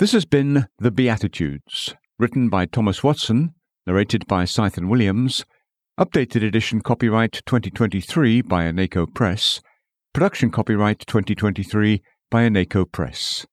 This has been The Beatitudes, written by Thomas Watson, narrated by Scythe Williams, updated edition copyright 2023 by Aneko Press, production copyright 2023 by Aneko Press.